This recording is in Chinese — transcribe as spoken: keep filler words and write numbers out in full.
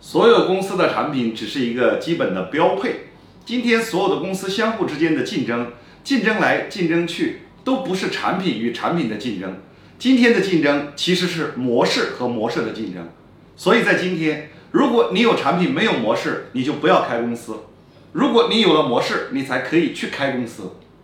所有公司的产品只是一个基本的标配。今天所有的公司相互之间的竞争，竞争来竞争去，都不是产品与产品的竞争。今天的竞争其实是模式和模式的竞争。所以在今天，如果你有产品没有模式，你就不要开公司；如果你有了模式，你才可以去开公司。